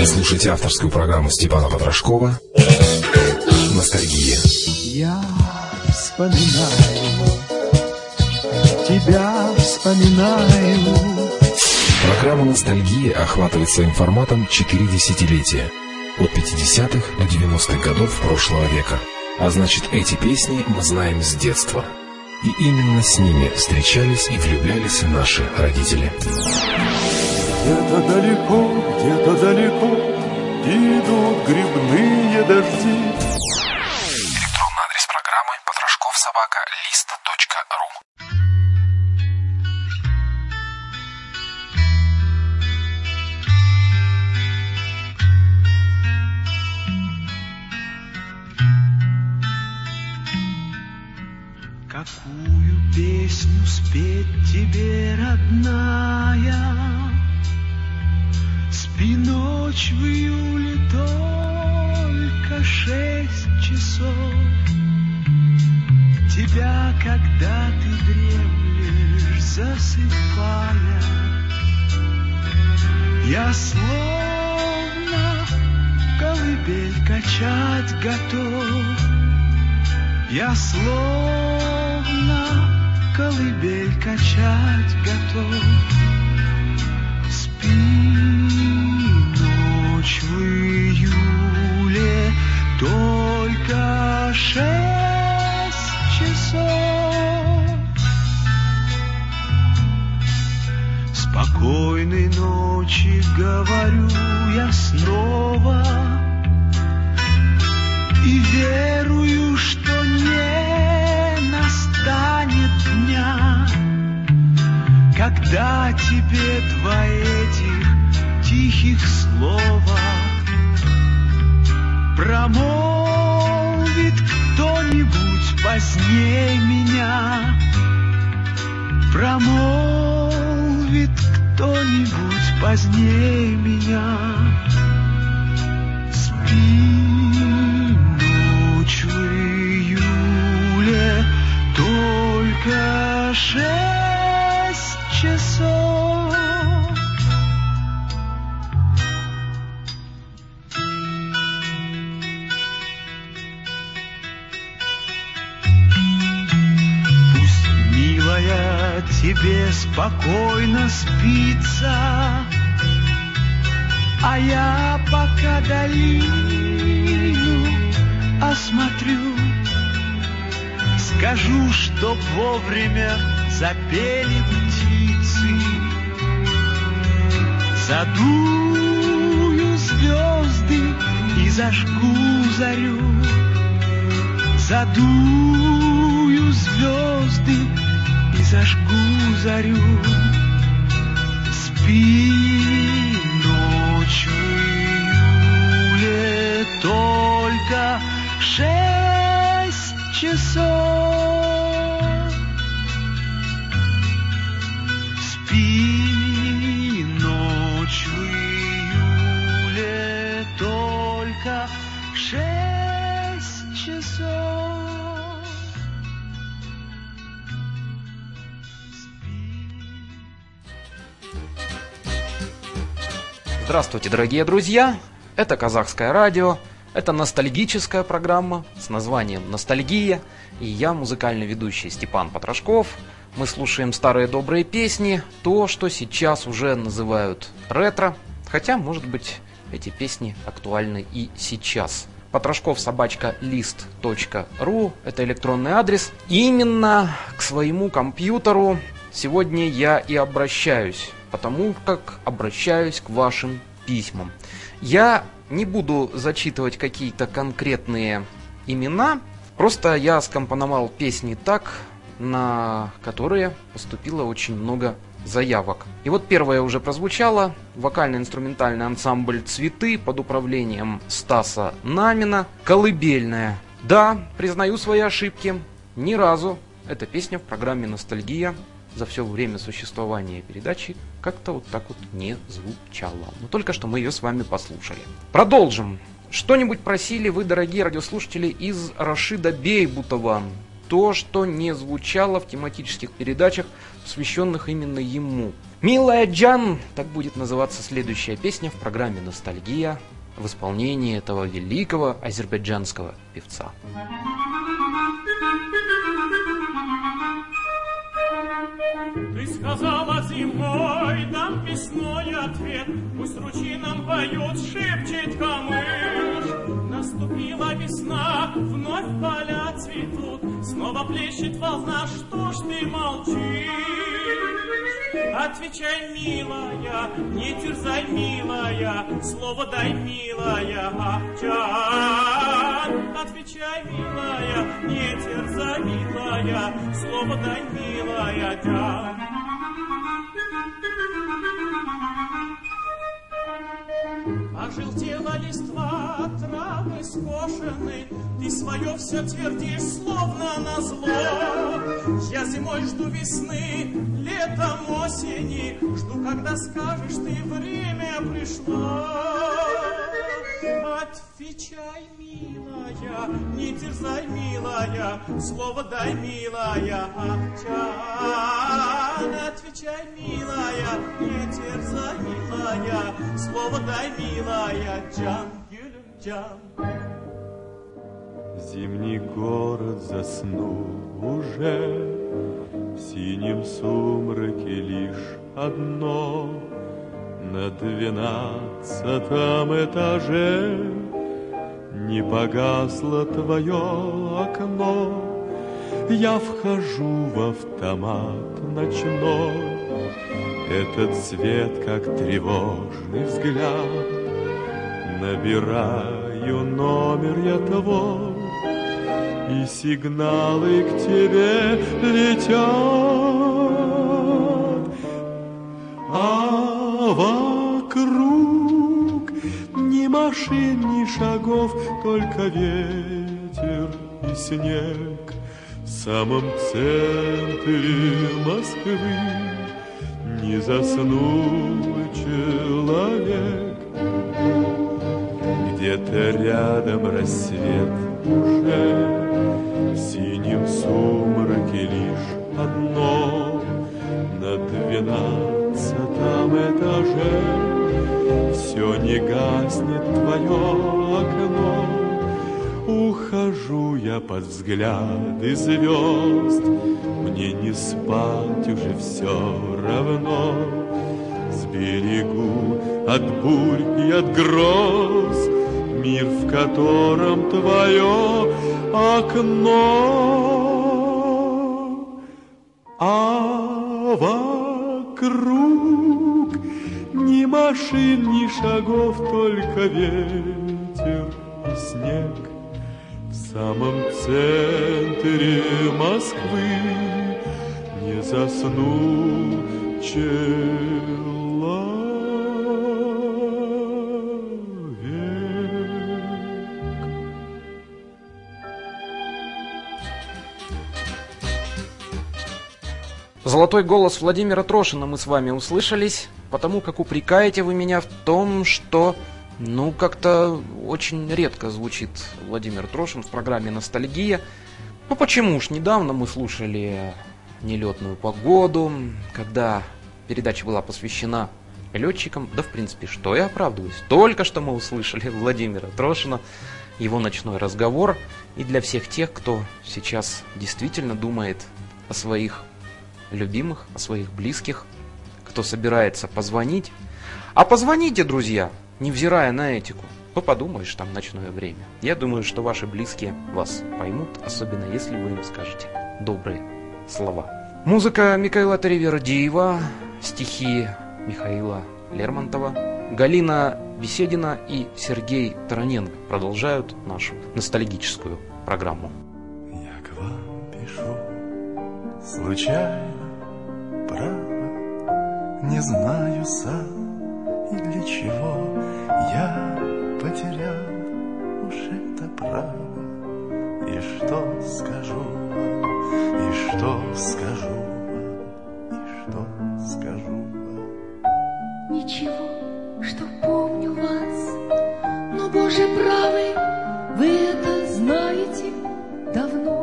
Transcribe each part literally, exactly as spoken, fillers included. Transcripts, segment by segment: Вы слушаете авторскую программу Степана Потрошкова «Ностальгия». Я вспоминаю, тебя вспоминаю. Программа «Ностальгия» охватывает своим форматом четыре десятилетия, от пятидесятых до девяностых годов прошлого века. А значит, эти песни мы знаем с детства. И именно с ними встречались и влюблялись наши родители. Где-то далеко, где-то далеко идут грибные дожди. Электронный адрес программы потрошков собака лист точка ру. Какую песню спеть тебе, родная? Спи ночь в июле только шесть часов. Тебя, когда ты дремлешь, засыпая, я словно колыбель качать готов. Я словно колыбель качать готов. Спи ночь в июле только шесть часов. Спокойной ночи, говорю я снова, и верую, что не настанет дня, когда тебе два этих тихих слова промолвит кто-нибудь позднее меня, промолвит кто-нибудь позднее меня. Спи в июле только шесть часов. Пусть, милая, тебе спокойно спится, а я пока долину осмотрю, скажу, что вовремя запели птицы, задую звезды и зажгу зарю, задую звезды и зажгу зарю. Спи ночью июля только шесть часов. Спи ночь в июле только шесть часов. Здравствуйте, дорогие друзья! Это Казахское радио. Это ностальгическая программа с названием «Ностальгия», и я, музыкальный ведущий Степан Потрошков. Мы слушаем старые добрые песни, то, что сейчас уже называют ретро, хотя, может быть, эти песни актуальны и сейчас. потрошков собака лист точка ру – это электронный адрес. Именно к своему компьютеру сегодня я и обращаюсь, потому как обращаюсь к вашим письмам. Я не буду зачитывать какие-то конкретные имена, просто я скомпоновал песни так, на которые поступило очень много заявок. И вот первое уже прозвучало, вокально-инструментальный ансамбль «Цветы» под управлением Стаса Намина, «Колыбельная». Да, признаю свои ошибки, ни разу эта песня в программе «Ностальгия» за все время существования передачи как-то вот так вот не звучало. Но только что мы ее с вами послушали. Продолжим. Что-нибудь просили вы, дорогие радиослушатели, из Рашида Бейбутова. то, что не звучало в тематических передачах, посвященных именно ему. «Милая Джан» — так будет называться следующая песня в программе «Ностальгия» в исполнении этого великого азербайджанского певца. Ты сказала зимой, нам весной ответ, пусть ручьином поют, шепчет камыш. Наступила весна, вновь поля цветут, снова плещет волна, что ж ты молчишь? Отвечай, милая, не терзай, милая, слово дай, милая, Ахчан. Отвечай, милая, не терзай, милая, слово дай, милая, Ахчан. Пожелтела листва, травы скошены, ты свое все твердишь, словно назло. Я зимой жду весны, летом осени, жду, когда скажешь ты, время пришло. Отвечай, милая, не терзай, милая, слово дай, милая, Ахчан. Отвечай, милая, не терзай, милая, слово дай, милая, Джан, Гюлюм, Джан. Зимний город заснул уже, в синем сумраке лишь одно. На двенадцатом этаже не погасло твое окно. Я вхожу в автомат ночной. Этот цвет, как тревожный взгляд. Набираю номер я твой, и сигналы к тебе летят. А вокруг ни машин, ни шагов, только ветер и снег. В самом центре Москвы не заснул человек. Где-то рядом рассвет уже, в синем сумраке лишь одно. На двенадцатом там этаже все не гаснет твое окно. Ухожу я под взгляды звезд, мне не спать уже все равно. Сберегу от бурь и от гроз мир, в котором твое окно. А вокруг ни машин, ни шагов, только ветер и снег. В самом центре Москвы не заснул человек. Золотой голос Владимира Трошина мы с вами услышались. Потому как упрекаете вы меня в том, что, ну, как-то очень редко звучит Владимир Трошин в программе «Ностальгия». Ну, почему ж? Недавно мы слушали «Нелетную погоду», когда передача была посвящена летчикам. Да, в принципе, что я оправдываюсь. Только что мы услышали Владимира Трошина, его ночной разговор. И для всех тех, кто сейчас действительно думает о своих любимых, о своих близких, кто собирается позвонить. А позвоните, друзья, невзирая на этику. Ну, подумаешь, там ночное время. Я думаю, что ваши близкие вас поймут, особенно если вы им скажете добрые слова. Музыка Микаэла Таривердиева, стихи Михаила Лермонтова, Галина Беседина и Сергей Тараненко продолжают нашу ностальгическую программу. Я к вам пишу случайно, правда? Не знаю сам и для чего я потерял уж это право. И что скажу вам, и что скажу вам, и что скажу вам. Ничего, что помню вас, но, Боже правый, вы это знаете давно,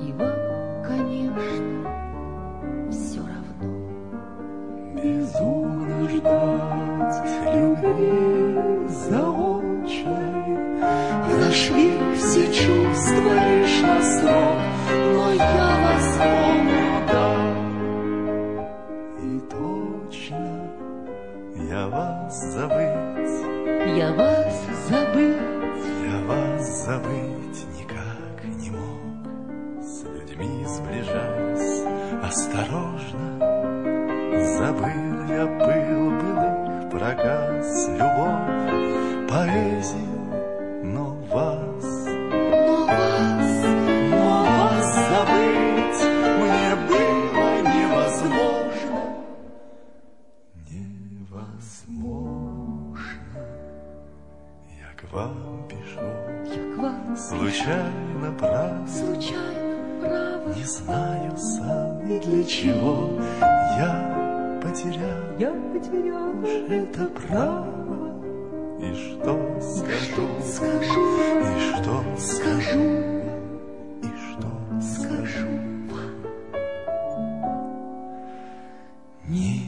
и вам любви заочной прошли все чувства лишь на срок, но я вас помню, да, и точно я вас забыть, я вас забыть, я вас забыть никак не мог, с людьми сближаясь осторожно. Забыл я пыл былых прогас, любовь, поэзию, но вас, но вас, но вас забыть мне было невозможно, невозможно. Я к вам пишу, я к вам случайно прав, случайно прав, не знаю сам и для чего я. Потерял, я потерял уж это право. И что скажу, скажу, и что скажу, и что скажу вам? Ничего.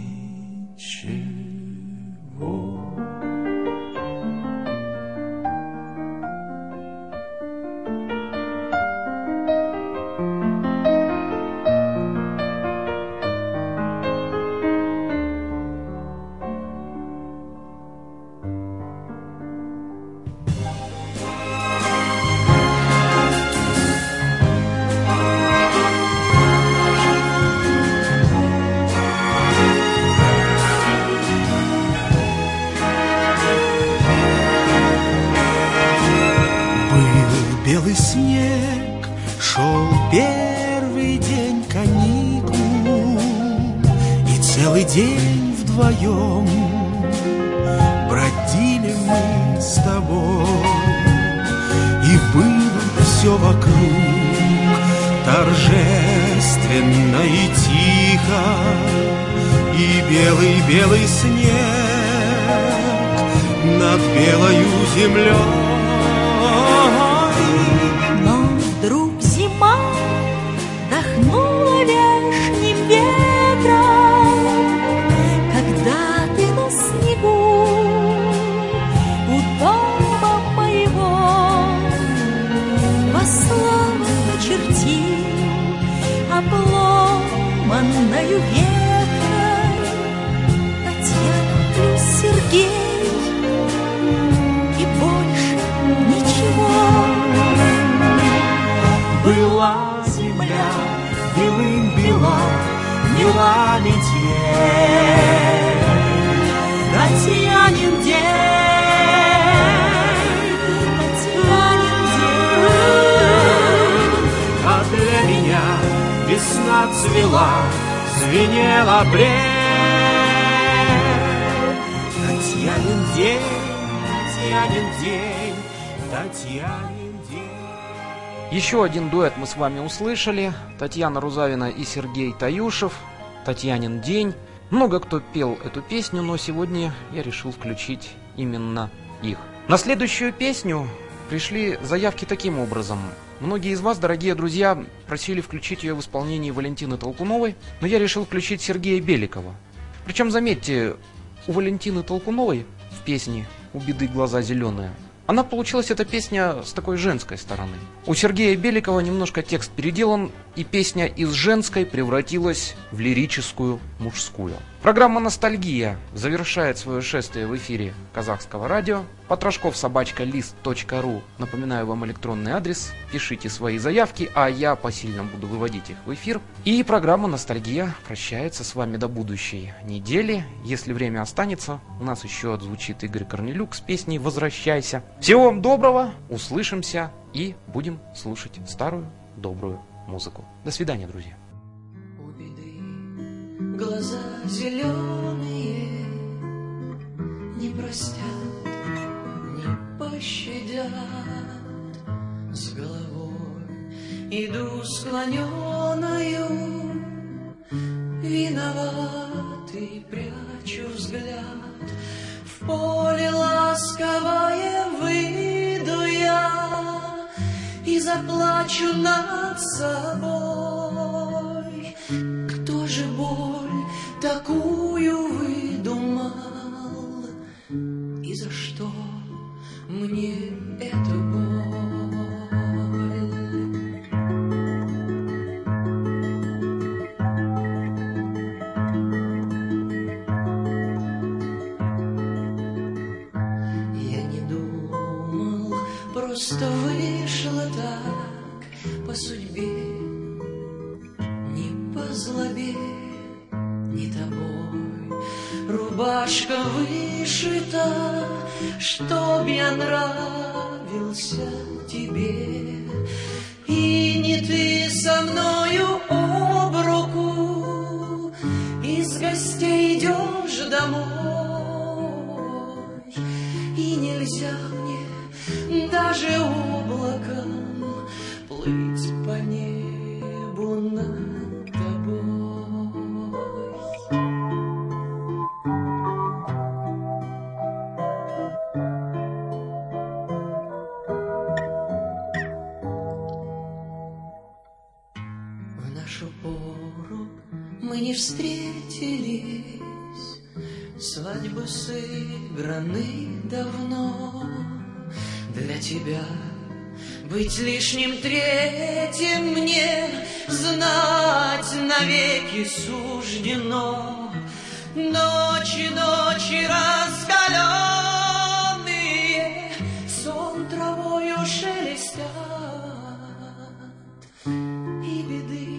Еще один дуэт мы с вами услышали. Татьяна Рузавина и Сергей Таюшев. «Татьянин день». Много кто пел эту песню, но сегодня я решил включить именно их. На следующую песню пришли заявки таким образом. Многие из вас, дорогие друзья, просили включить ее в исполнении Валентины Толкуновой, но я решил включить Сергея Беликова. Причем, заметьте, у Валентины Толкуновой в песне «У беды глаза зеленые» она получилась, эта песня, с такой женской стороны. У Сергея Беликова немножко текст переделан, и песня из женской превратилась в лирическую мужскую. Программа «Ностальгия» завершает свое шествие в эфире казахского радио. Потрошков собачка лист точка ру. Напоминаю вам электронный адрес. Пишите свои заявки, а я посильно буду выводить их в эфир. И программа «Ностальгия» прощается с вами до будущей недели. Если время останется, у нас еще отзвучит Игорь Корнелюк с песней «Возвращайся». Всего вам доброго, услышимся и будем слушать старую добрую музыку. До свидания, друзья. Глаза зеленые не простят, не пощадят. С головой иду склоненную, виноват и прячу взгляд. В поле ласковое выйду я и заплачу над собой. Кто же боль такую выдумал? за что мне эта боль? Я не думал, просто вышло так по судьбе, не по злобе, не тобой. Рубашка вышита, чтоб я нравился тебе. И не ты со мною об руку из гостей идешь домой. И нельзя мне даже облаком плыть по небу над тобой. Встретились, свадьбы сыграны давно. Для тебя быть лишним третьим мне знать навеки суждено. Ночи, ночи раскаленные, сон травою шелестят, и беды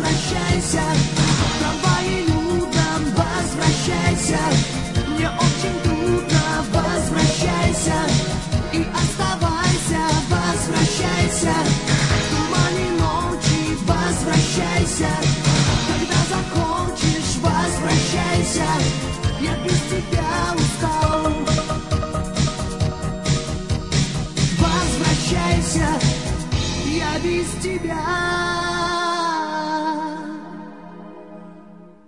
возвращайся, трамвай людям, возвращайся, мне очень трудно, возвращайся, и оставайся, возвращайся, в тумане ночи, возвращайся, когда закончишь, возвращайся, я без тебя устал. Возвращайся, я без тебя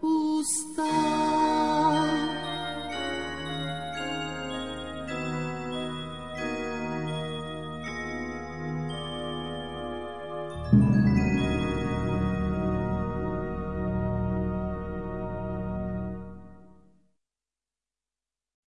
устал.